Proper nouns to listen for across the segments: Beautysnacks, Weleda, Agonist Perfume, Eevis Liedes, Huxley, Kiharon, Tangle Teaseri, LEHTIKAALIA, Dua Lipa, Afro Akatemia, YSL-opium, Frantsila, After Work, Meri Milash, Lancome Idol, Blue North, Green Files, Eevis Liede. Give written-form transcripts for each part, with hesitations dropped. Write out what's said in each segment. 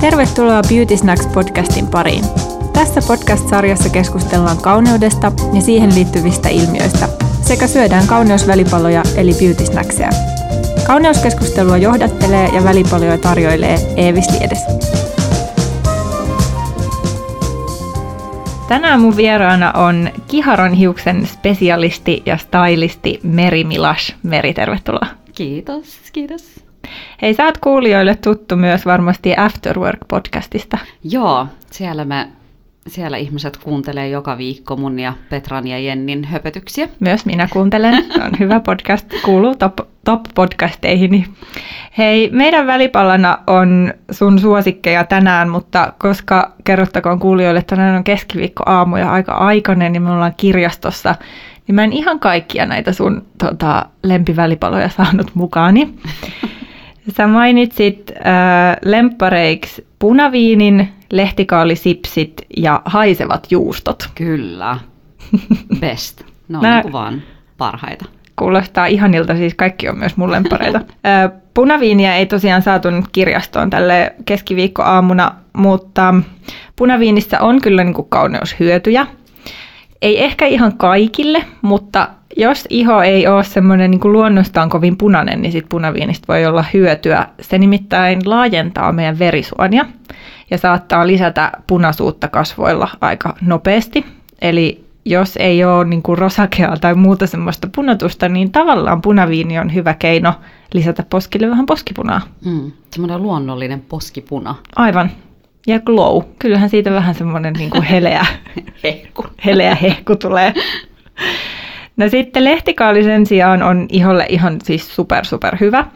Tervetuloa Beautysnacks-podcastin pariin. Tässä podcast-sarjassa keskustellaan kauneudesta ja siihen liittyvistä ilmiöistä sekä syödään kauneusvälipaloja eli beautysnacksia. Kauneuskeskustelua johdattelee ja välipaloja tarjoilee Eevis Liedes. Tänään mun vieraana on Kiharon hiuksen spesialisti ja stylisti Meri Milash. Meri, tervetuloa. Kiitos, kiitos. Hei, sä oot kuulijoille tuttu myös varmasti After Work-podcastista. Joo, siellä ihmiset kuuntelee joka viikko mun ja Petran ja Jennin höpötyksiä. Myös minä kuuntelen. Se on hyvä podcast, kuuluu top-podcasteihini. Hei, meidän välipalana on sun suosikkeja tänään, mutta koska kerrottakoon kuulijoille, että tänään on keskiviikkoaamu ja aika aikainen, niin me ollaan kirjastossa. Niin mä en ihan kaikkia näitä sun lempivälipaloja saanut mukaani. Sä mainitsit lemppareiksi punaviinin, lehtikaalisipsit ja haisevat juustot. Kyllä. Best. Ne on niin kuin vaan parhaita. Kuulostaa ihanilta, siis kaikki on myös mun lemppareita. Punaviiniä ei tosiaan saatu nyt kirjastoon tälle keskiviikkoaamuna, mutta punaviinissä on kyllä niin kuin kauneushyötyjä. Ei ehkä ihan kaikille, mutta jos iho ei ole semmoinen niin kuin luonnostaan kovin punainen, niin sit punaviinistä voi olla hyötyä. Se nimittäin laajentaa meidän verisuonia ja saattaa lisätä punaisuutta kasvoilla aika nopeasti. Eli jos ei ole niin kuin rosakeaa tai muuta semmoista punotusta, niin tavallaan punaviini on hyvä keino lisätä poskille vähän poskipunaa. Semmoinen luonnollinen poskipuna. Aivan. Ja glow. Kyllähän siitä vähän semmoinen niin kuin heleä hehku tulee. No sitten lehtikaali sen sijaan on iholle ihan siis super hyvä.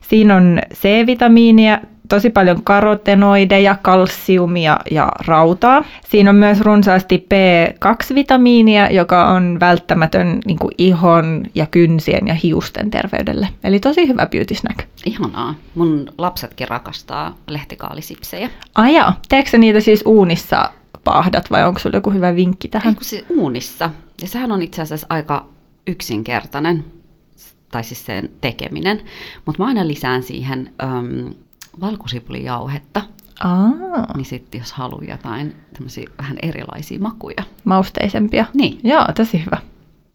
Siinä on C-vitamiinia, tosi paljon karotenoideja, kalsiumia ja rautaa. Siinä on myös runsaasti B2-vitamiinia, joka on välttämätön niin kuin ihon ja kynsien ja hiusten terveydelle. Eli tosi hyvä beauty snack. Ihanaa. Mun lapsetkin rakastaa lehtikaalisipsejä. Ai jaa. Teekö niitä siis uunissa paahdat vai onko sulla joku hyvä vinkki tähän? Siis uunissa. Ja sehän on itse asiassa aika yksinkertainen, tai siis sen tekeminen. Mutta mä aina lisään siihen valkosipulijauhetta, niin sitten jos haluaa jotain tämmöisiä vähän erilaisia makuja. Mausteisempia? Niin. Joo, tosi hyvä.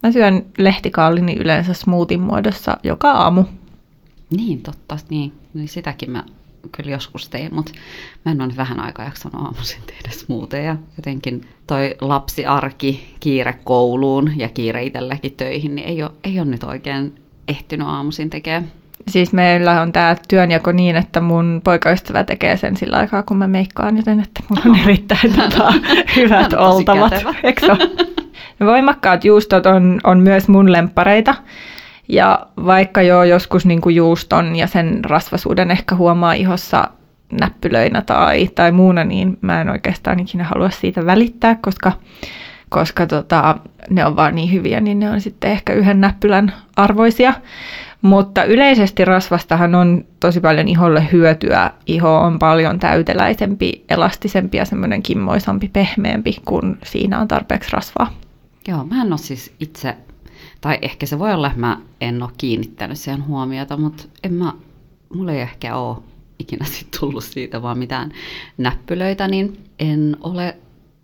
Mä syön lehtikaalini yleensä smoothien muodossa joka aamu. Niin, totta. Niin sitäkin mä kyllä joskus tein, mutta mä en ole nyt vähän aikaa jaksanut aamuisin tehdä smoothieja. Jotenkin toi lapsiarki, kiire kouluun ja kiire itselläkin töihin, niin ei ole nyt oikein ehtinyt aamuisin tekemään. Siis meillä on tämä työnjako niin, että mun poikaystävä tekee sen sillä aikaa, kun mä meikkaan, joten että mulla on erittäin hyvät oltavat. No, voimakkaat juustot on myös mun lemppareita. Ja vaikka joskus niin kuin juuston ja sen rasvaisuuden ehkä huomaa ihossa näppylöinä tai muuna, niin mä en oikeastaan ikinä halua siitä välittää, koska ne on vaan niin hyviä, niin ne on sitten ehkä yhden näppylän arvoisia. Mutta yleisesti rasvastahan on tosi paljon iholle hyötyä. Iho on paljon täyteläisempi, elastisempi ja semmoinen kimmoisampi, pehmeämpi, kun siinä on tarpeeksi rasvaa. Joo, mä en ole siis itse, tai ehkä se voi olla, että mä en ole kiinnittänyt siihen huomiota, mutta mulla ei ehkä ole ikinä sit tullut siitä vaan mitään näppylöitä, niin en ole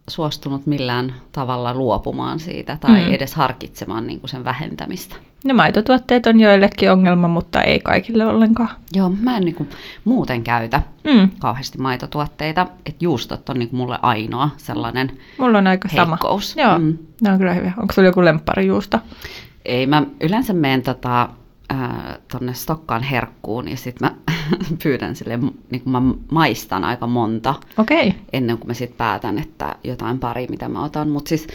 suostunut millään tavalla luopumaan siitä tai edes harkitsemaan niin kuin sen vähentämistä. No maitotuotteet on joillekin ongelma, mutta ei kaikille ollenkaan. Joo, mä en niin kuin muuten käytä kauheasti maitotuotteita, että juustot on niin kuin mulle ainoa sellainen. Mulla on aika heikkous. Sama. Joo, ne on kyllä hyviä. Onko sulla joku lempparijuusto? Ei, mä yleensä menen tonne Stokkaan herkkuun ja sitten mä pyydän sille, niin kun mä maistan aika monta ennen kuin mä sitten päätän, että jotain pari, mitä mä otan. Mutta siis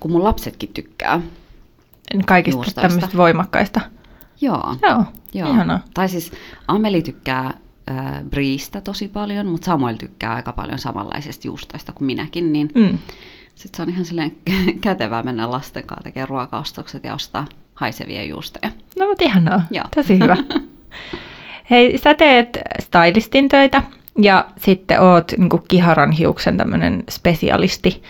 kun mun lapsetkin tykkää kaikista tämmöistä voimakkaista. Joo. Ihanaa. Tai siis Ameli tykkää Briestä tosi paljon, mutta Samuel tykkää aika paljon samanlaisista juustoista kuin minäkin, niin sitten se on ihan silleen kätevää mennä lasten kanssa tekemään ruokaostokset ja ostaa haisevia juustoja. No mutta ihanaa. Joo. Tosi hyvä. Hei, sä teet stylistin töitä ja sitten oot niin kuin Kiharon hiuksen tämmöinen spesialisti.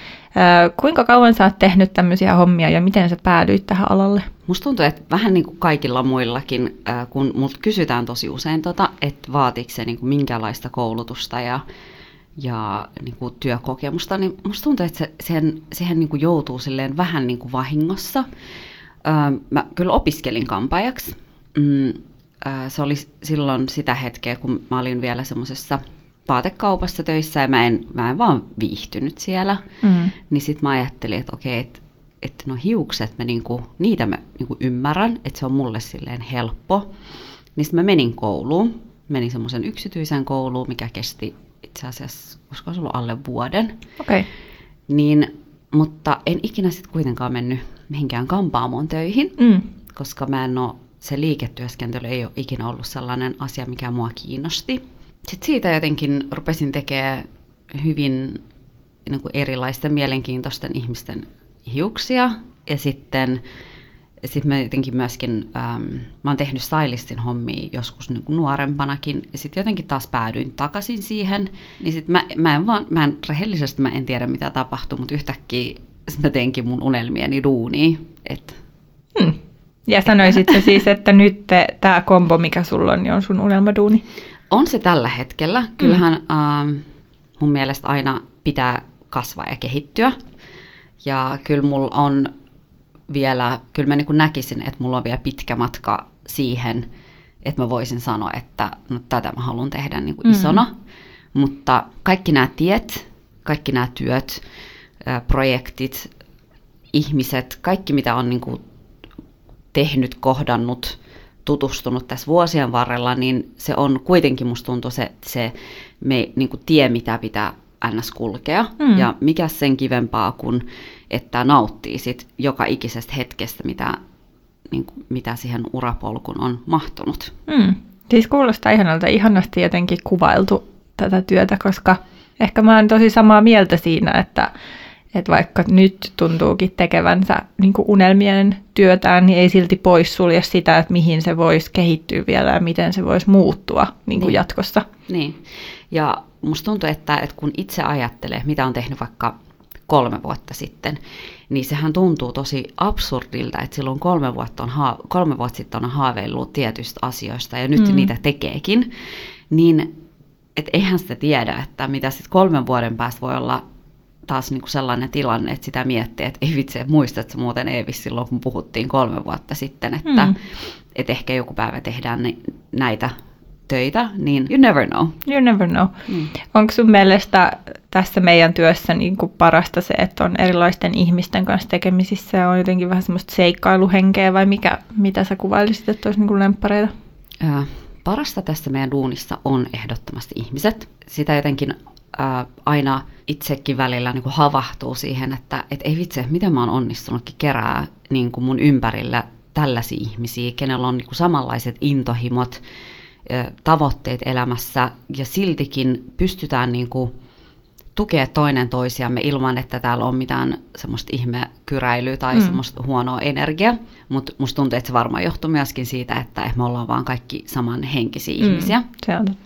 Kuinka kauan sä oot tehnyt tämmöisiä hommia ja miten sä päädyit tähän alalle? Musta tuntuu, että vähän niin kuin kaikilla muillakin, kun multa kysytään tosi usein, että vaatiiko se niin kuin minkäänlaista koulutusta ja niin kuin työkokemusta, niin musta tuntuu, että siihen niin kuin joutuu silleen vähän niin kuin vahingossa. Mä kyllä opiskelin kampaajaksi. Se oli silloin sitä hetkeä, kun mä olin vielä semmoisessa vaatekaupassa töissä ja mä en vaan viihtynyt siellä. Niin sit mä ajattelin, että okei, että no hiukset, niitä mä ymmärrän, että se on mulle silleen helppo. Niin sit mä menin kouluun, menin semmoisen yksityisen kouluun, mikä kesti itse asiassa, olisiko se ollut alle vuoden. Okay. Niin, mutta en ikinä sit kuitenkaan mennyt mihinkään kampaamoon töihin, koska se liiketyöskentely ei ole ikinä ollut sellainen asia, mikä mua kiinnosti. Sitten siitä jotenkin rupesin tekemään hyvin niin kuin erilaisten mielenkiintoisten ihmisten hiuksia. Ja sitten mä jotenkin myöskin, mä oon tehnyt stylistin hommia joskus niin kuin nuorempanakin. Ja sitten jotenkin taas päädyin takaisin siihen. Niin sitten mä en tiedä mitä tapahtui, mutta yhtäkkiä mä teinkin mun unelmieni duunia. Ja sanoisit sä siis, että nyt tämä kombo, mikä sulla on, niin on sun unelmaduuni? On se tällä hetkellä. Kyllähän mun mielestä aina pitää kasvaa ja kehittyä. Ja kyllä mulla on vielä, kyllä mä niin kuin näkisin, että mulla on vielä pitkä matka siihen, että mä voisin sanoa, että no, tätä mä haluan tehdä niin kuin isona. Mutta kaikki nämä tiet, kaikki nämä työt, projektit, ihmiset, kaikki mitä on niin kuin tehnyt, kohdannut, tutustunut tässä vuosien varrella, niin se on kuitenkin musta tuntuu se tie, mitä pitää ns. Kulkea. Ja mikä sen kivempaa kuin, että nauttii sit joka ikisestä hetkestä, mitä siihen urapolkuun on mahtunut. Siis kuulostaa ihanalta, ihanasti jotenkin kuvailtu tätä työtä, koska ehkä mä oon tosi samaa mieltä siinä, että vaikka nyt tuntuukin tekevänsä niin kuin unelmien työtään, niin ei silti poissulje sitä, että mihin se voisi kehittyä vielä ja miten se voisi muuttua niin kuin jatkossa. Niin. Ja musta tuntuu, että kun itse ajattelee, mitä on tehnyt vaikka 3 vuotta sitten, niin sehän tuntuu tosi absurdilta, että silloin 3 vuotta sitten on haaveillut tietyistä asioista ja nyt niitä tekeekin. Niin et eihän sitä tiedä, että mitä sitten 3 vuoden päästä voi olla taas niinku sellainen tilanne, että sitä miettii, että ei vitsi, muistatko muuten Eevis silloin, kun puhuttiin 3 vuotta sitten, että et ehkä joku päivä tehdään näitä töitä, niin you never know. You never know. Onko sun mielestä tässä meidän työssä niinku parasta se, että on erilaisten ihmisten kanssa tekemisissä ja on jotenkin vähän semmoista seikkailuhenkeä vai mitä sä kuvailisit, että olisi niinku lemppareita? Parasta tässä meidän duunissa on ehdottomasti ihmiset. Sitä jotenkin aina itsekin välillä niin kuin havahtuu siihen, että ei vitsi, miten mä oon onnistunutkin kerää niin kuin mun ympärillä tällaisia ihmisiä, kenellä on niin kuin samanlaiset intohimot, tavoitteet elämässä ja siltikin pystytään niin kuin tukea toinen toisiamme ilman, että täällä on mitään semmoista ihmekyräilyä tai semmoista huonoa energiaa. Mutta musta tuntuu, että se varmaan johtuu myöskin siitä, että me ollaan vaan kaikki samanhenkisiä ihmisiä.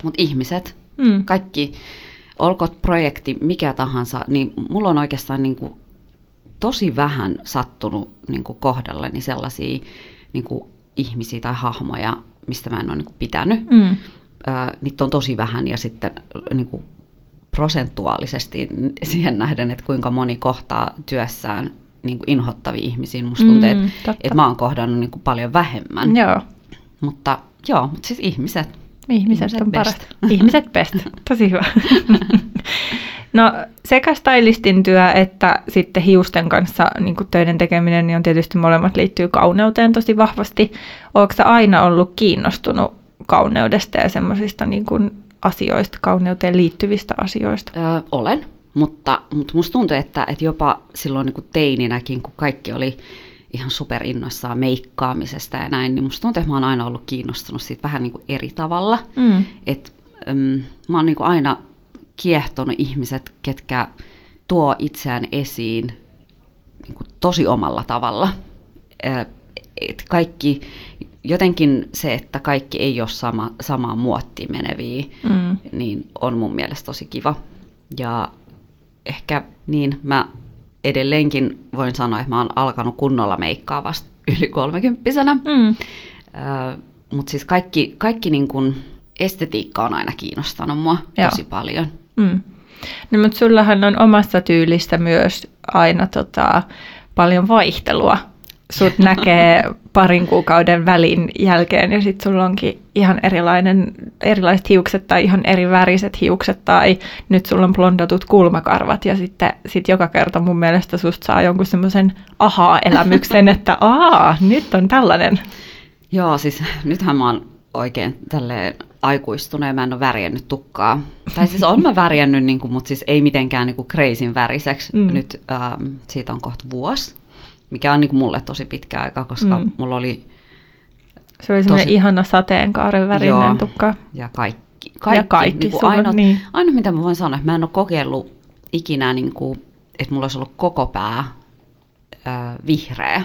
Mutta ihmiset, kaikki, olkoon projekti mikä tahansa, niin mulla on oikeastaan niin kuin tosi vähän sattunut niin kuin kohdalleni sellaisia niin kuin ihmisiä tai hahmoja, mistä mä en ole niin kuin pitänyt. Niitä on tosi vähän ja sitten niin kuin prosentuaalisesti siihen nähden, että kuinka moni kohtaa työssään niin kuin inhottavia ihmisiä. Musta tuntuu, että mä oon kohdannut niin kuin paljon vähemmän. Joo. Mutta siis ihmiset on parasta. Ihmiset best. Tosi hyvä. No sekä stylistin työ että sitten hiusten kanssa niin kuin töiden tekeminen, niin on tietysti molemmat liittyy kauneuteen tosi vahvasti. Oletko sä aina ollut kiinnostunut kauneudesta ja semmoisista niin kuin asioista, kauneuteen liittyvistä asioista? Olen, mutta musta tuntuu, että jopa silloin niin kuin teininäkin, kun kaikki oli ihan superinnoissaan meikkaamisesta ja näin, niin musta tuntuu, että mä oon aina ollut kiinnostunut siitä vähän niin kuin eri tavalla. Mä oon niin kuin aina kiehtonut ihmiset, ketkä tuo itseään esiin niin kuin tosi omalla tavalla. Et kaikki, jotenkin se, että kaikki ei ole samaan muottiin meneviä, niin on mun mielestä tosi kiva. Ja ehkä niin, mä edelleenkin voin sanoa, että mä oon alkanut kunnolla meikkaa vasta yli 30-vuotiaana. Mutta siis kaikki niin kun estetiikka on aina kiinnostanut mua tosi paljon. Mm. No, mutta sullähän on omasta tyylistä myös aina paljon vaihtelua. Sut näkee parin kuukauden välin jälkeen ja sitten sulla onkin ihan erilaiset hiukset tai ihan eri väriset hiukset tai nyt sulla on blondatut kulmakarvat ja sitten joka kerta mun mielestä susta saa jonkun semmoisen aha-elämyksen, että nyt on tällainen. Joo, siis nythän mä oon oikein tälleen aikuistunut ja mä en ole värjännyt tukkaa. Tai siis on mä värjännyt, niin mutta siis ei mitenkään niin kreisin väriseksi. Nyt siitä on kohta vuosi. Mikä on niin mulle tosi pitkä aika, koska mulla oli... Se oli semmoinen ihana sateenkaaren värinen tukka. Ja kaikki. Niin aina mitä mä voin sanoa, että mä en ole kokeillut ikinä, niin kuin, että mulla olisi ollut koko pää vihreä.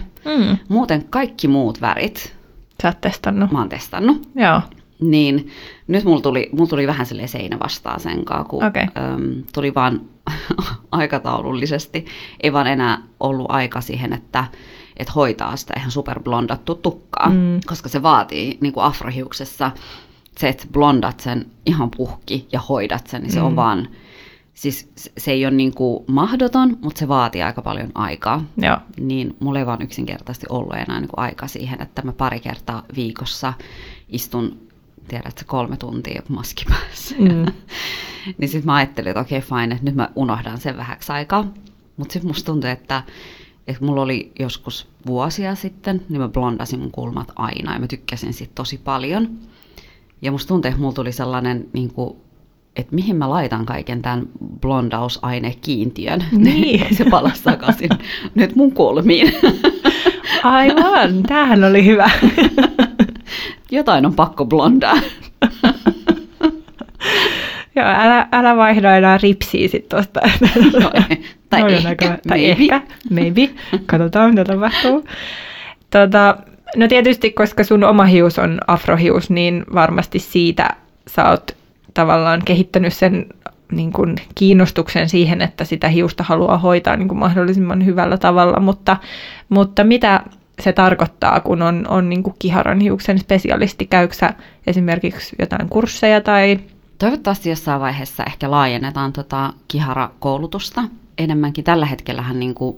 Muuten kaikki muut värit... Sä oot testannut. Mä oon testannut. Joo. Niin nyt mulla tuli vähän silleen seinä vastaan senkaan, kun tuli vaan aikataulullisesti. Ei vaan enää ollut aika siihen, että hoitaa sitä ihan superblondattu tukkaa, koska se vaatii niin kuin afrohiuksessa se, että blondat sen ihan puhki ja hoidat sen, niin se on vaan, siis se ei ole niin kuin mahdoton, mutta se vaatii aika paljon aikaa. Joo. Niin mulla ei vaan yksinkertaisesti ollut enää niin kuin aika siihen, että mä pari kertaa viikossa istun, tiedätkö, 3 tuntia maski päässä. Niin sitten mä ajattelin, että okei, fine, että nyt mä unohdan sen vähäksi aikaa. Mutta sitten musta tuntui, että mulla oli joskus vuosia sitten, niin mä blondasin mun kulmat aina ja mä tykkäsin siitä tosi paljon. Ja musta tuntui, että mulla tuli sellainen, niin kuin, että mihin mä laitan kaiken tämän blondausaine-kiintiön. Niin. Se palasi takaisin nyt mun kulmiin. Aivan, tämähän oli hyvä. Jotain on pakko blondaa. Joo, älä vaihda enää ripsiä sitten tuosta. No, tai ehkä, maybe. Katsotaan, mitä tapahtuu. No tietysti, koska sun oma hius on afrohius, niin varmasti siitä sä oot tavallaan kehittänyt sen niin kuin kiinnostuksen siihen, että sitä hiusta haluaa hoitaa niin kuin mahdollisimman hyvällä tavalla. Mutta mitä... se tarkoittaa, kun on niin kuin Kiharon hiuksen spesialisti? Käykö sä esimerkiksi jotain kursseja tai... Toivottavasti jossain vaiheessa ehkä laajennetaan Kihara-koulutusta enemmänkin. Tällä hetkellähän niin kuin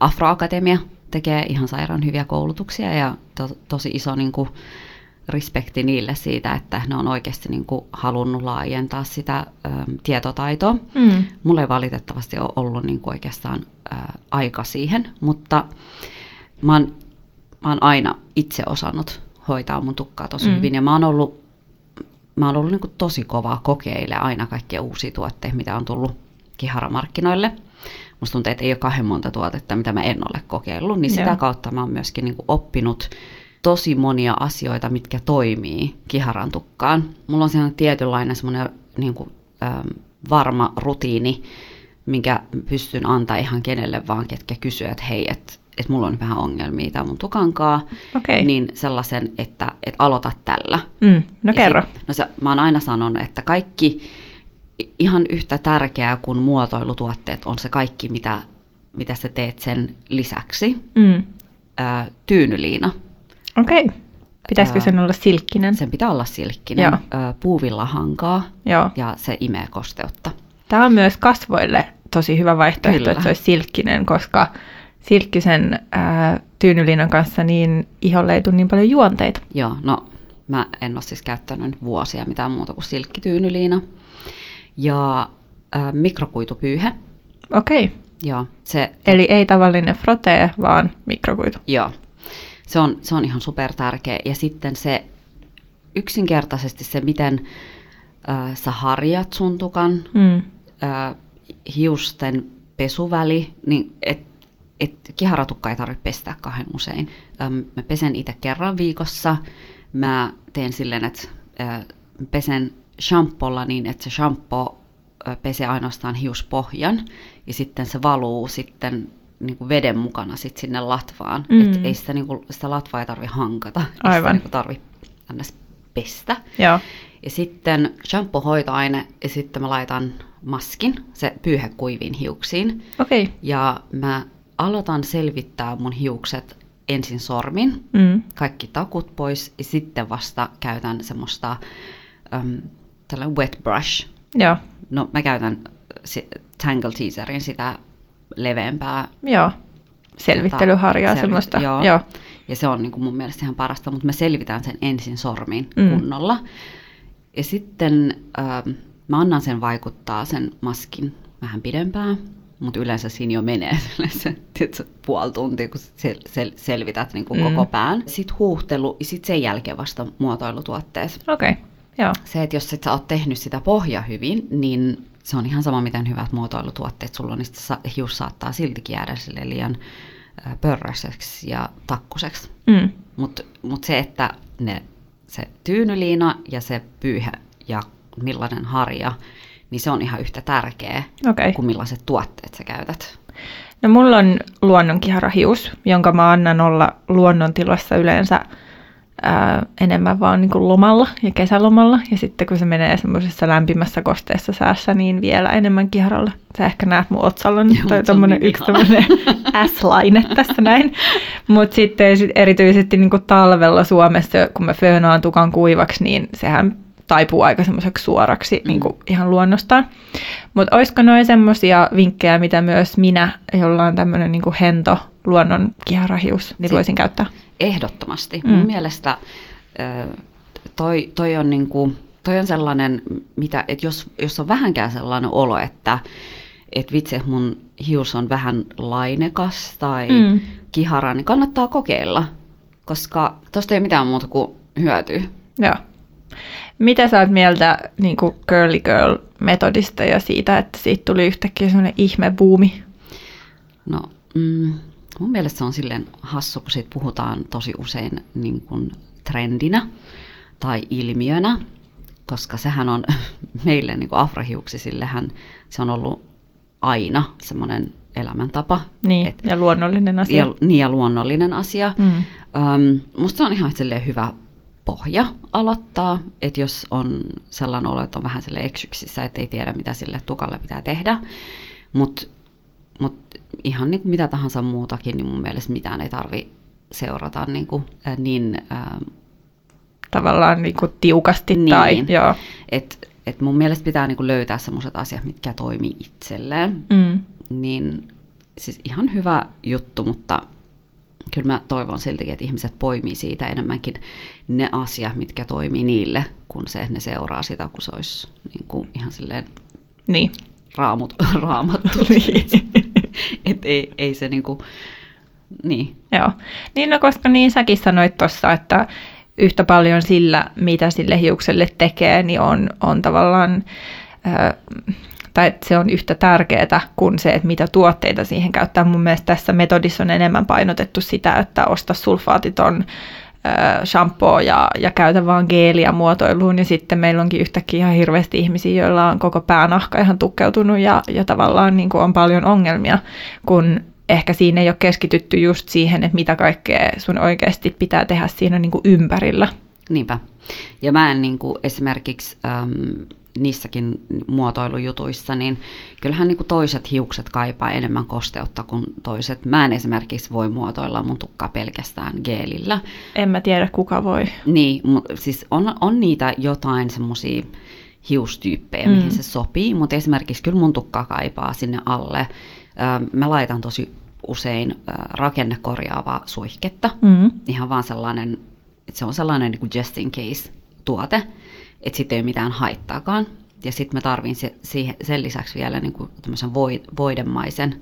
Afro Akatemia tekee ihan sairaan hyviä koulutuksia ja tosi iso niin kuin respekti niille siitä, että ne on oikeasti niin kuin halunnut laajentaa sitä tietotaitoa. Mulla ei valitettavasti ole ollut niin kuin oikeastaan aika siihen, mutta mä oon aina itse osannut hoitaa mun tukkaa tosi hyvin, ja mä oon ollut niin kuin tosi kovaa kokeilla aina kaikkia uusia tuotteita, mitä on tullut Kihara-markkinoille. Musta tuntuu, että ei ole kahden monta tuotetta, mitä mä en ole kokeillut, niin sitä kautta mä oon myöskin niin kuin oppinut tosi monia asioita, mitkä toimii Kiharan tukkaan. Mulla on sellainen tietynlainen semmoinen niin kuin, varma rutiini, minkä pystyn antaa ihan kenelle vaan, ketkä kysyy, että hei, että mulla on vähän ongelmia tai mun tukankaa, niin sellaisen, että aloita tällä. No kerro. Mä oon aina sanonut, että kaikki ihan yhtä tärkeää kuin muotoilutuotteet on se kaikki, mitä sä teet sen lisäksi. Tyynyliina. Okei. Pitäisikö sen olla silkkinen? Sen pitää olla silkkinen. Joo. Puuvillahankaa. Joo. Ja se imee kosteutta. Tämä on myös kasvoille tosi hyvä vaihtoehto, että se olisi silkkinen, koska... silkkisen tyynyliinan kanssa niin iholle ei tule niin paljon juonteita. Joo, no mä en ole siis käyttänyt vuosia mitään muuta kuin silkkityynyliina. Ja mikrokuitupyyhe. Okei. Joo, se... Eli ei tavallinen frotee, vaan mikrokuitu. Joo, se on ihan supertärkeä. Ja sitten se yksinkertaisesti se, miten sä harjat sun tukan, hiusten pesuväli, niin Kiharatukka ei tarvitse pestää kahden usein. Mä pesen itse kerran viikossa. Mä teen silleen, että pesen shampolla niin, että se shampoo pesee ainoastaan hiuspohjan. Ja sitten se valuu sitten niin kuin veden mukana sit sinne latvaan. Et ei sitä, niin kuin, sitä latvaa ei tarvitse hankata. Aivan. Ei sitä niin kuin tarvitse pestä. Joo. Ja sitten shampoo-hoitoaine ja sitten mä laitan maskin, se pyyhe kuiviin hiuksiin. Okei. Okay. Ja mä aloitan selvittää mun hiukset ensin sormin, kaikki takut pois, ja sitten vasta käytän semmoista tällainen wet brush. Joo. No mä käytän Tangle Teaserin, sitä leveämpää. Joo. Selvittelyharjaa semmoista. Joo. Joo. Ja se on niin kuin mun mielestä ihan parasta, mutta me selvitään sen ensin sormin kunnolla. Ja sitten mä annan sen vaikuttaa sen maskin vähän pidempään, mutta yleensä siinä jo menee se puoli tuntia, kun selvität niin kuin koko pään. Sitten huuhtelu ja sitten sen jälkeen vasta muotoilutuotteet. Okei, joo. Se, että jos et sä oot tehnyt sitä pohjaa hyvin, niin se on ihan sama, miten hyvät muotoilutuotteet sulla on, niin hius saattaa siltikin jäädä sille liian pörröiseksi ja takkuseksi. Mut se, että se tyynyliina ja se pyyhe ja millainen harja, niin se on ihan yhtä tärkeä kuin millaiset tuotteet sä käytät. No mulla on luonnonkiharahius, jonka mä annan olla luonnontilassa yleensä enemmän vaan niin kuin lomalla ja kesälomalla. Ja sitten kun se menee semmoisessa lämpimässä kosteessa säässä, niin vielä enemmän kiharalle. Sä ehkä näet mun otsalla nyt, tai tommonen yksi tommonen S-laine tässä näin. Mutta sitten erityisesti niin kuin talvella Suomessa, kun mä föönaan tukan kuivaksi, niin sehän taipuu aika semmoiseksi suoraksi niin kuin ihan luonnostaan. Mutta olisiko noin semmoisia vinkkejä, mitä myös minä, jolla on tämmöinen niin kuin hento luonnon kiharahius, niin voisin käyttää? Ehdottomasti. Mun mielestä toi on niinku, toi on sellainen, mitä, että jos on vähänkään sellainen olo, että et vitsi, mun hius on vähän lainekas tai kihara, niin kannattaa kokeilla, koska tosta ei mitään muuta kuin hyötyä. Joo. Mitä sä oot mieltä niin kuin Curly Girl-metodista ja siitä, että siitä tuli yhtäkkiä sellainen ihmebuumi? No, mun mielestä se on silleen hassu, kun siitä puhutaan tosi usein niin kuin trendinä tai ilmiönä, koska sehän on meille niin kuin afrohiuksisillehän se on ollut aina semmoinen elämäntapa. Niin, ja luonnollinen asia. Ja luonnollinen asia. Musta se on ihan silleen hyvä pohja aloittaa, että jos on sellainen olo, että on vähän silleen eksyksissä, että ei tiedä mitä sille tukalle pitää tehdä, mutta ihan niin mitä tahansa muutakin, niin mun mielestä mitään ei tarvitse seurata tavallaan niin kuin tiukasti. Niin, tai, joo. Et mun mielestä pitää niin kuin löytää sellaiset asiat, mitkä toimii itselleen. Niin siis ihan hyvä juttu, mutta kyllä mä toivon siltikin, että ihmiset poimii siitä enemmänkin ne asiat, mitkä toimii niille, kun se, että ne seuraa sitä, kun se olisi niin kuin ihan silleen raamattu. Että ei se niinku, niin. Joo. Niin no, koska niin säkin sanoit tuossa, että yhtä paljon sillä, mitä sille hiukselle tekee, niin on tavallaan, tai se on yhtä tärkeää kuin se, että mitä tuotteita siihen käyttää. Mun mielestä tässä metodissa on enemmän painotettu sitä, että osta sulfaatiton shampoo ja käytä vaan geeliä muotoiluun, ja sitten meillä onkin yhtäkkiä ihan hirveästi ihmisiä, joilla on koko päänahka ihan tukkeutunut ja tavallaan niin kuin on paljon ongelmia, kun ehkä siinä ei ole keskitytty just siihen, että mitä kaikkea sun oikeasti pitää tehdä siinä niin kuin ympärillä. Niinpä. Ja mä en niin kuin esimerkiksi niissäkin muotoilujutuissa, niin kyllähän niin kuin toiset hiukset kaipaa enemmän kosteutta kuin toiset. Mä en esimerkiksi voi muotoilla mun tukkaa pelkästään geelillä. En mä tiedä, kuka voi. Niin, siis on niitä jotain semmosia hiustyyppejä, mihin se sopii, mutta esimerkiksi kyllä mun tukka kaipaa sinne alle. Mä laitan tosi usein rakennekorjaavaa suihketta. Ihan vaan sellainen, että se on sellainen niin kuin just in case -tuote. Että sitten ei ole mitään haittaakaan. Ja sitten mä tarvin sen lisäksi vielä niinku tämmöisen voidemaisen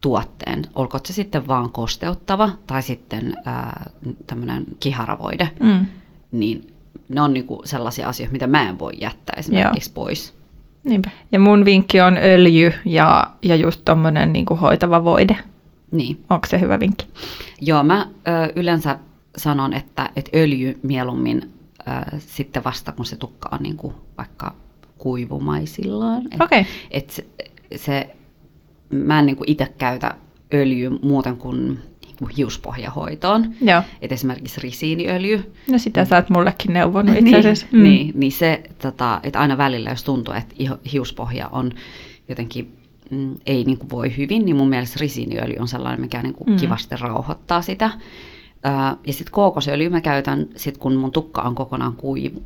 tuotteen. Olkoon se sitten vaan kosteuttava tai sitten tämmöinen kiharavoide. Niin ne on niinku sellaisia asioita, mitä mä en voi jättää esimerkiksi pois. Niinpä. Ja mun vinkki on öljy ja just tommonen niinku hoitava voide. Niin. Onko se hyvä vinkki? Joo, mä yleensä sanon, että öljy mieluummin sitten vasta, kun se tukka on niin kuin vaikka kuivumaisillaan. Okay. Mä en niin kuin itse käytä öljyä muuten kuin mun hiuspohjahoitoon. Et esimerkiksi risiiniöljy. No sitä sä oot mullekin neuvonut itse asiassa. Niin se, että aina välillä jos tuntuu, että hiuspohja on jotenkin ei niin kuin voi hyvin, niin mun mielestä risiiniöljy on sellainen, mikä niin kuin kivasti rauhoittaa sitä. Ja sitten kookosöljy mä käytän, sit kun mun tukka on kokonaan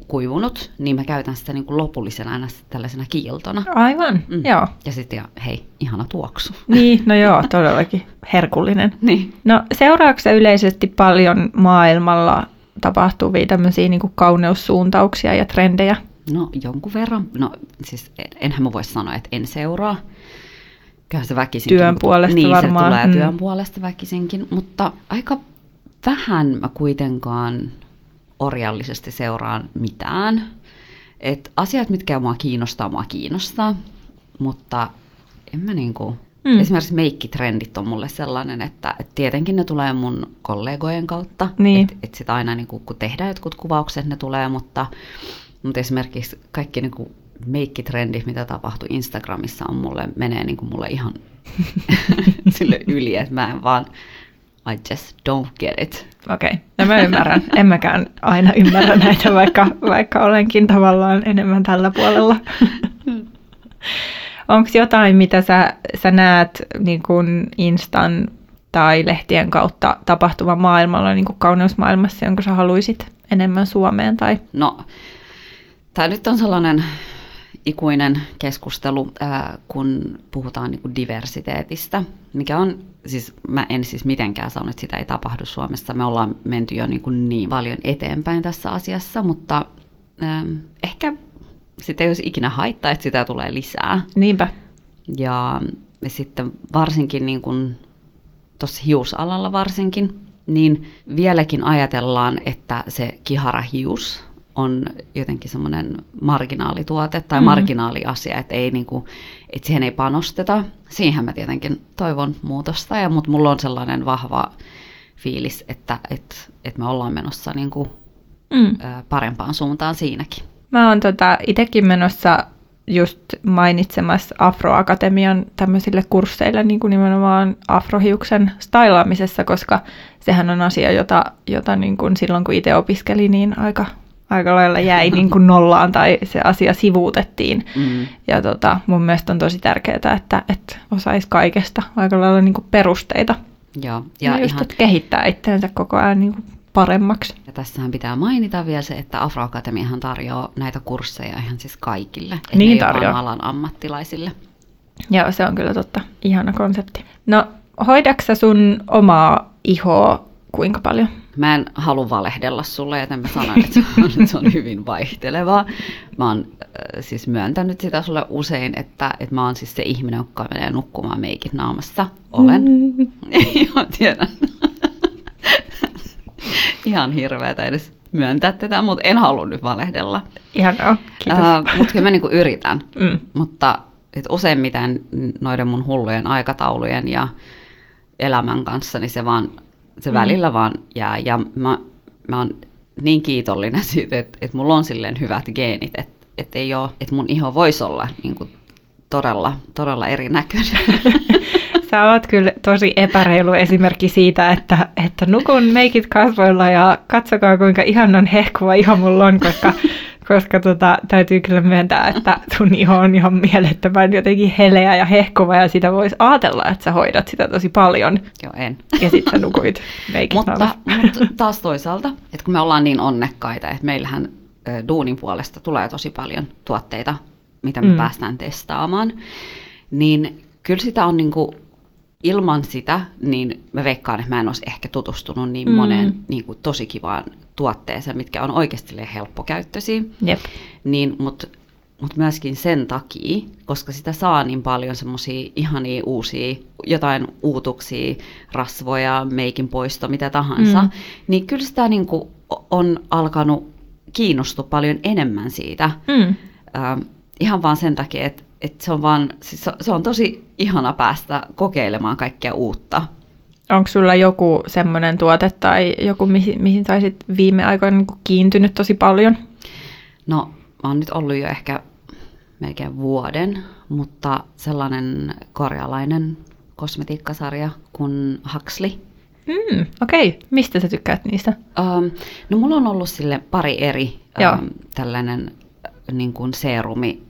kuivunut, niin mä käytän sitä niin kuin lopullisena aina tällaisena kiiltona. Aivan, joo. Ja sitten hei, ihana tuoksu. Niin, no joo, todellakin herkullinen. Niin. No seuraavaksi yleisesti paljon maailmalla tapahtuvia tämmöisiä niin kuin kauneussuuntauksia ja trendejä? No jonkun verran. No siis enhän mä voi sanoa, että en seuraa. Kyllä se väkisinkin. Työn puolesta niin, varmaan. Niin, se tulee työn puolesta väkisinkin, mutta aika vähän mä kuitenkaan orjallisesti seuraan mitään. Et asiat, mitkä mua kiinnostaa, mutta en mä niinku. Esimerkiksi meikkitrendit on mulle sellainen, että tietenkin ne tulee mun kollegojen kautta. Niin. Et sit aina niinku, kun tehdään jotkut kuvaukset, ne tulee, mutta esimerkiksi kaikki niinku meikkitrendit, mitä tapahtui Instagramissa, on mulle, menee niinku mulle ihan sille yli, että mä en vaan I just don't get it. Okei, no mä ymmärrän. En mäkään aina ymmärrä näitä, vaikka olenkin tavallaan enemmän tällä puolella. Onko jotain, mitä sä näet niin kun Instan tai lehtien kautta tapahtuvan maailmalla, niin kun kauneusmaailmassa, jonka sä haluisit enemmän Suomeen? Tai? No, tää nyt on sellainen ikuinen keskustelu, kun puhutaan niin kun diversiteetistä, mikä on. Siis mä en siis mitenkään sano, että sitä ei tapahdu Suomessa. Me ollaan menty jo niin paljon eteenpäin tässä asiassa, mutta ehkä sitä ei olisi ikinä haittaa, että sitä tulee lisää. Niinpä. Ja sitten varsinkin niin kuin tuossa hiusalalla varsinkin, niin vieläkin ajatellaan, että se kiharahius on jotenkin semmoinen marginaalituote tai marginaaliasia, että ei niinku, että siihen ei panosteta. Siihen mä tietenkin toivon muutosta, mutta mulla on sellainen vahva fiilis, että me ollaan menossa niinku parempaan suuntaan siinäkin. Mä oon itsekin menossa just mainitsemassa Afro Akatemian tämmöisille kursseille niin kuin nimenomaan afrohiuksen stylaamisessa, koska sehän on asia, jota niin kuin silloin kun itse opiskelin, niin aika lailla jäi niin kuin nollaan tai se asia sivuutettiin. Ja mun mielestä on tosi tärkeää, että osaisi kaikesta aika lailla niin kuin perusteita. Joo, ja just, ihan kehittää itseänsä koko ajan niin kuin paremmaksi. Ja tässähän pitää mainita vielä se, että Afro Akatemiahan tarjoaa näitä kursseja ihan siis kaikille. Niin tarjoaa. Alan ammattilaisille. Joo, se on kyllä totta. Ihana konsepti. No, hoidatko sun omaa ihoa kuinka paljon? Mä en halua valehdella sulle, joten mä sanon, että se on hyvin vaihtelevaa. Mä oon siis myöntänyt sitä sulle usein, että mä oon siis se ihminen, joka menee nukkumaan meikit naamassa. Olen. Joo, tiedän. Ihan hirveätä edes myöntää tätä, mutta en halua nyt valehdella. Ihanaa, kiitos. Mutta kyllä mä niinku yritän. Mutta useimmiten noiden mun hullujen aikataulujen ja elämän kanssa, niin se vaan välillä vaan jää, ja mä oon niin kiitollinen siitä, että mulla on silleen hyvät geenit, että ei oo, että mun iho voisi olla niin kuin todella erinäköinen. Sä oot kyllä tosi epäreilu esimerkki siitä, että nukun meikit kasvoilla ja katsokaa kuinka ihanan hehkuva iho mulla on, koska täytyy kyllä myöntää, että sun iho on ihan mielettömän jotenkin heleä ja hehkuva, ja sitä voisi ajatella, että sä hoidat sitä tosi paljon. Joo, en. Ja sit sä nukuit meikit. Mutta taas toisaalta, että kun me ollaan niin onnekkaita, että meillähän duunin puolesta tulee tosi paljon tuotteita, mitä me päästään testaamaan, niin kyllä sitä on niinku, ilman sitä, niin mä veikkaan, että mä en olisi ehkä tutustunut niin moneen niin kuin tosi kivaan tuotteeseen, mitkä on oikeasti helppokäyttöisiä. Niin, mutta myöskin sen takia, koska sitä saa niin paljon semmoisia ihania uusia, jotain uutuksia, rasvoja, meikin poisto, mitä tahansa, niin kyllä sitä niin kuin on alkanut kiinnostua paljon enemmän siitä. Ihan vaan sen takia, että se on vaan, siis se on tosi ihana päästä kokeilemaan kaikkea uutta. Onko sulla joku semmoinen tuote tai joku, mihin saisit viime aikoina niin kuin kiintynyt tosi paljon? No, mä oon nyt ollut jo ehkä melkein vuoden, mutta sellainen korealainen kosmetiikkasarja kuin Huxley. Okei. Mistä sä tykkäät niistä? No mulla on ollut sille pari eri tällainen niin kuin seerumi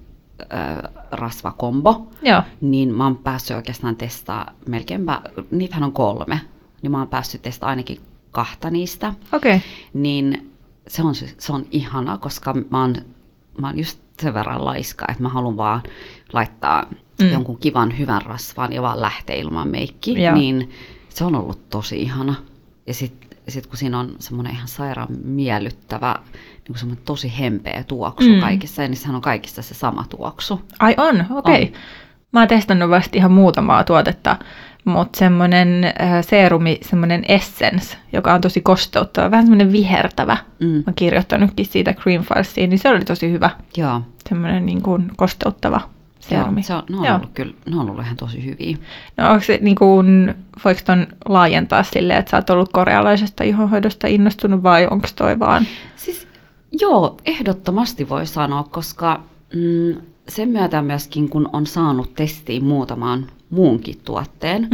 rasvakombo. Joo. Niin mä oon päässyt oikeastaan testaa melkeinpä, niitähän on 3, niin mä oon päässyt testaa ainakin 2 niistä. Okei. Niin se on ihanaa, koska mä oon just sen verran laiska, että mä haluan vaan laittaa jonkun kivan hyvän rasvaan ja vaan lähteä ilman meikkiä. Joo. Niin se on ollut tosi ihana. Ja sit kun siinä on semmoinen ihan sairaan miellyttävä, niin semmoinen tosi hempeä tuoksu kaikissa, ja niissähän on kaikissa se sama tuoksu. Ai on? Okei. Okay. Mä oon testannut vasta ihan muutamaa tuotetta, mutta semmoinen seerumi, semmoinen Essence, joka on tosi kosteuttava, vähän semmoinen vihertävä. Mä oon kirjoittanutkin siitä Green Filesiin, niin se oli tosi hyvä. Joo. Semmoinen niin kuin kosteuttava seerumi. Joo, ne on ollut ihan tosi hyviä. No onko se niin kuin, voiko ton laajentaa silleen, että sä oot ollut korealaisesta ihonhoidosta innostunut vai onko toi vaan? Siis, joo, ehdottomasti voi sanoa, koska sen myötä myöskin, kun on saanut testiin muutamaan muunkin tuotteen,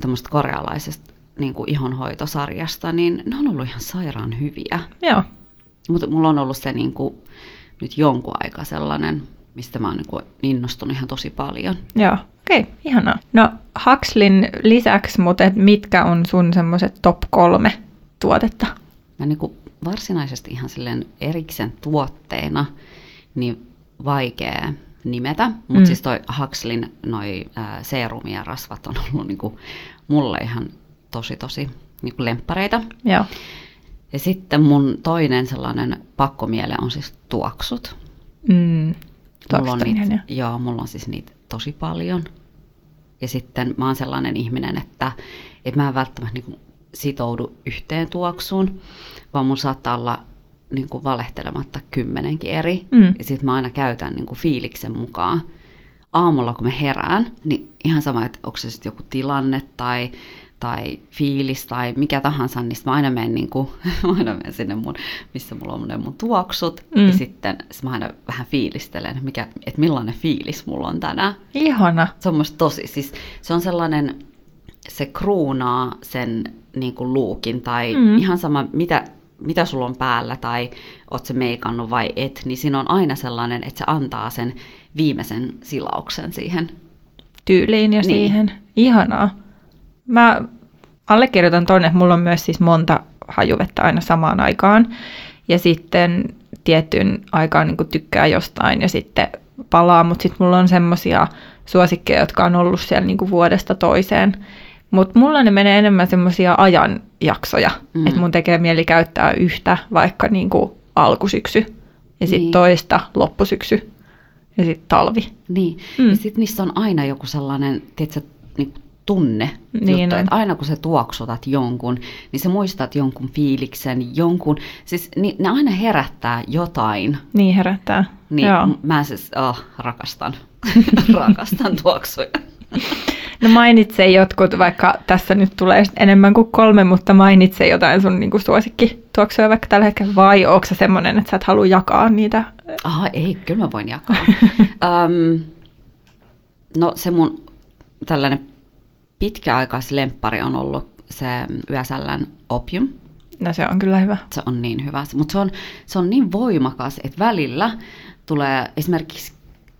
tämmöistä korealaisesta niin kuin ihonhoitosarjasta, niin ne on ollut ihan sairaan hyviä. Joo. Mutta mulla on ollut se niin kuin, nyt jonkun aika sellainen, mistä mä oon niin kuin innostunut ihan tosi paljon. Joo, okei, ihanaa. No Huxleyn lisäksi, mutta mitkä on sun semmoiset top 3 tuotetta? Mä niin kuin varsinaisesti ihan silleen erikseen tuotteena, niin vaikea nimetä, mutta siis toi Huxleyn noi seerumi ja rasvat on ollut niinku mulle ihan tosi niinku lemppareita. Joo. Ja sitten mun toinen sellainen pakkomiele on siis tuoksut. Mulla on siis niitä tosi paljon. Ja sitten mä oon sellainen ihminen, että mä en välttämättä niinku sitoudu yhteen tuoksuun, vaan mun saattaa olla niin kuin valehtelematta 10 eri. Ja sit mä aina käytän niin kuin fiiliksen mukaan. Aamulla kun mä herään, niin ihan sama, että onko se sitten joku tilanne tai fiilis tai mikä tahansa, niin mä aina menen, niin kuin, sinne, missä mulla on ne mun tuoksut. Ja sitten mä aina vähän fiilistelen, että millainen fiilis mulla on tänään. Ihana. Se on musta tosi, siis se on sellainen, se kruunaa sen niin kuin luukin tai ihan sama, mitä sulla on päällä tai oot se meikannut vai et, niin siinä on aina sellainen, että se antaa sen viimeisen silauksen siihen tyyliin ja siihen. Ihanaa. Mä allekirjoitan ton, että mulla on myös siis monta hajuvetta aina samaan aikaan ja sitten tietyn aikaan niin kun tykkää jostain ja sitten palaa, mutta sitten mulla on semmosia suosikkeja, jotka on ollut siellä niin kun vuodesta toiseen. Mutta mulla ne menee enemmän semmoisia ajanjaksoja, että mun tekee mieli käyttää yhtä vaikka niinku alkusyksy ja sitten toista loppusyksy ja sitten talvi. Niin, ja sitten niissä on aina joku sellainen, tiedätkö, niinku tunne juttu, että aina kun sä tuoksutat jonkun, niin sä muistat jonkun fiiliksen, jonkun, siis ne aina herättää jotain. Niin herättää, niin, joo. Mä siis rakastan tuoksuja. No mainitse jotkut, vaikka tässä nyt tulee enemmän kuin 3, mutta mainitse jotain sun niin kuin suosikkituoksuja vaikka tällä hetkellä, vai ootko sä semmoinen, että sä et halua jakaa niitä? Ei, kyllä mä voin jakaa. No se mun tällainen pitkäaikaislemppari on ollut se YSL-opium. No se on kyllä hyvä. Se on niin hyvä, mutta se on niin voimakas, että välillä tulee esimerkiksi,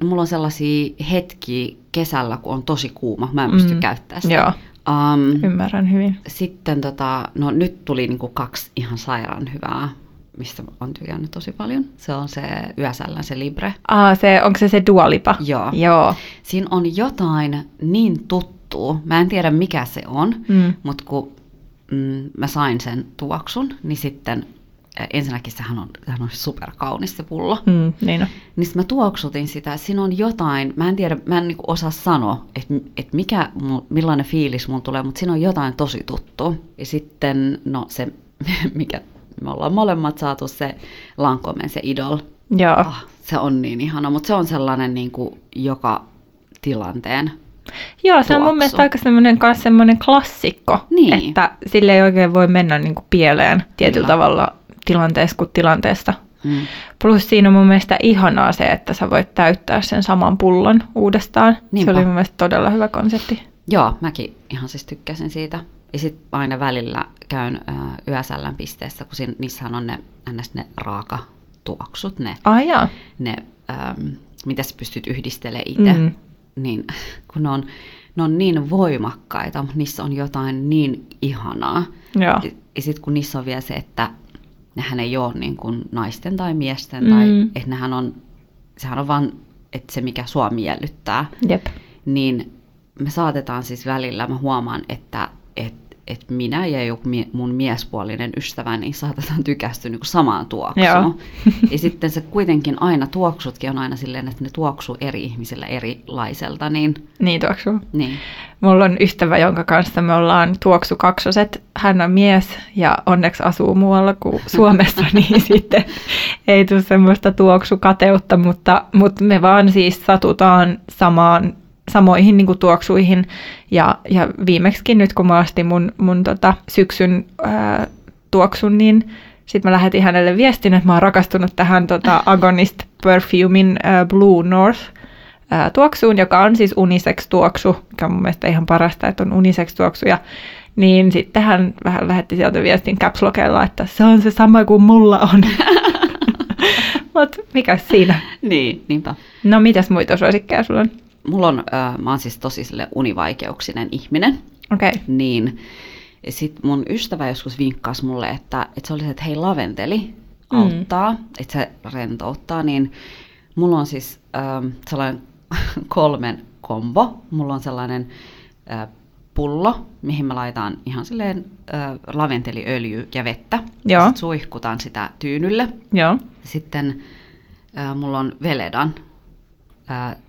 mulla on sellaisia hetkiä kesällä, kun on tosi kuuma. Mä en pysty käyttämään sitä. Joo. Ymmärrän hyvin. Sitten no nyt tuli niinku 2 ihan sairaan hyvää, mistä on tykännyt tosi paljon. Se on se YSL, se Libre. Onko se Dua Lipa? Joo. Siinä on jotain niin tuttua. Mä en tiedä mikä se on, mutta kun mä sain sen tuoksun, niin sitten ensinnäkin sehän on superkaunis se pullo. Niin mä tuoksutin sitä. Siinä on jotain, mä en niinku osaa sanoa, että millainen fiilis mun tulee, mutta siinä on jotain tosi tuttua. Ja sitten, no se, mikä me ollaan molemmat saatu, se Lancomen, se Idol. Joo. Se on niin ihana, mutta se on sellainen niinku joka tilanteen. Joo, se on mun mielestä aika semmoinen klassikko, niin, että sille ei oikein voi mennä niinku pieleen tietyllä tavalla tilanteessa kuin tilanteesta. Plus siinä on mun mielestä ihanaa se, että sä voit täyttää sen saman pullon uudestaan. Niinpä. Se oli mun mielestä todella hyvä konsepti. Joo, mäkin ihan siis tykkäsin siitä. Ja sitten aina välillä käyn YSL:n pisteessä, kun niissähän on ne raakatuoksut, mitä sä pystyt yhdistelemään itse. Mm-hmm. Niin, kun ne on niin voimakkaita, mutta niissä on jotain niin ihanaa. Ja sitten kun niissä on vielä se, että nehän ei ole niin kuin naisten tai miesten, tai että nehän on, sehän on vaan, että se mikä sua miellyttää. Jep. Niin me saatetaan siis välillä, mä huomaan, että et minä ja joku mun miespuolinen ystäväni niin saatetaan tykästyä niin kuin samaan tuoksuun. Joo. Ja sitten se kuitenkin aina tuoksutkin on aina silleen, että ne tuoksuu eri ihmisillä erilaiselta. Niin tuoksuu. Niin. Mulla on ystävä, jonka kanssa me ollaan tuoksukaksoset. Hän on mies ja onneksi asuu muualla kuin Suomessa, niin sitten ei tule semmoista tuoksukateutta, mutta me vaan siis satutaan samoihin niin kuin tuoksuihin ja viimeksikin nyt kun mä astin mun syksyn tuoksun, niin sitten mä lähetin hänelle viestin, että mä oon rakastunut tähän Agonist Perfumin Blue North tuoksuun, joka on siis unisex tuoksu, mikä on mun mielestä ihan parasta, että on unisex tuoksuja. Niin sitten hän vähän lähetti sieltä viestin caps lockella, että se on se sama kuin mulla on. Mut mikä siinä? Niin, niinpä. No mitäs muita suosikkeja sulla on? Mä oon siis tosi sille univaikeuksinen ihminen. Okei. Okay. Niin. Sit mun ystävä joskus vinkkasi mulle, että se oli se, että hei, laventeli auttaa, että se rentouttaa. Niin mulla on siis sellainen kolmen kombo. Mulla on sellainen pullo, mihin mä laitan ihan silleen laventeliöljy ja vettä. Joo. Ja sit suihkutaan sitä tyynylle. Joo. Sitten mulla on Weledan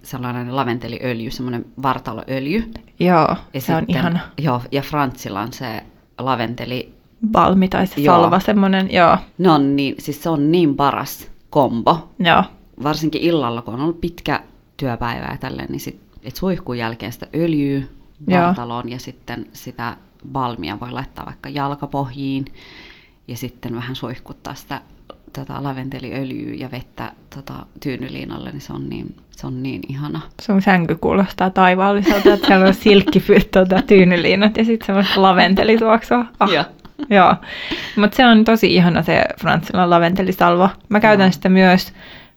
sellainen laventeliöljy, semmoinen vartaloöljy. Joo, ja se on ihana. Joo, ja Frantsilla on se laventeli balmi tai se salva semmoinen, joo. No niin, siis se on niin paras kombo. Joo. Varsinkin illalla, kun on ollut pitkä työpäivä ja tälleen, niin sit suihkun jälkeen sitä öljyä vartaloon ja sitten sitä balmia voi laittaa vaikka jalkapohjiin ja sitten vähän suihkuttaa sitä laventeliöljyä ja vettä tyynyliinalle, niin se on niin ihana. Sun sänky kuulostaa taivaalliselta, että siellä on silkkipyt tyynyliinat ja sitten semmoista laventelituoksua. Ah, joo. Mutta se on tosi ihana se Frantsilan laventelisalvo. Mä käytän sitä myös.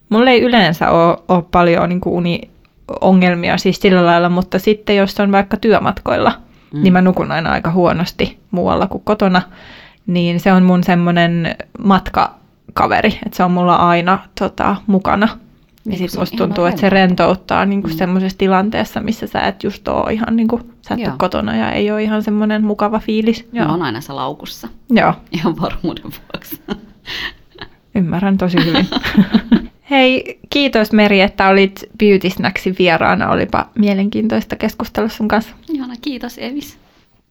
Mulla ei yleensä ole paljon niin kuin uniongelmia siis sillä lailla, mutta sitten jos on vaikka työmatkoilla, niin mä nukun aina aika huonosti muualla kuin kotona, niin se on mun semmoinen matkakaveri, että se on mulla aina mukana. Ja sitten musta tuntuu, että se rentouttaa niinku semmoisessa tilanteessa, missä sä et just ole ihan niinku, sä et ole kotona ja ei ole ihan semmoinen mukava fiilis. Joo. Mä oon aina se laukussa. Joo. Ihan varmuuden vuoksi. Ymmärrän tosi hyvin. Hei, kiitos Meri, että olit Beautysnacksin vieraana. Olipa mielenkiintoista keskustella sun kanssa. Ihana, kiitos Eevis.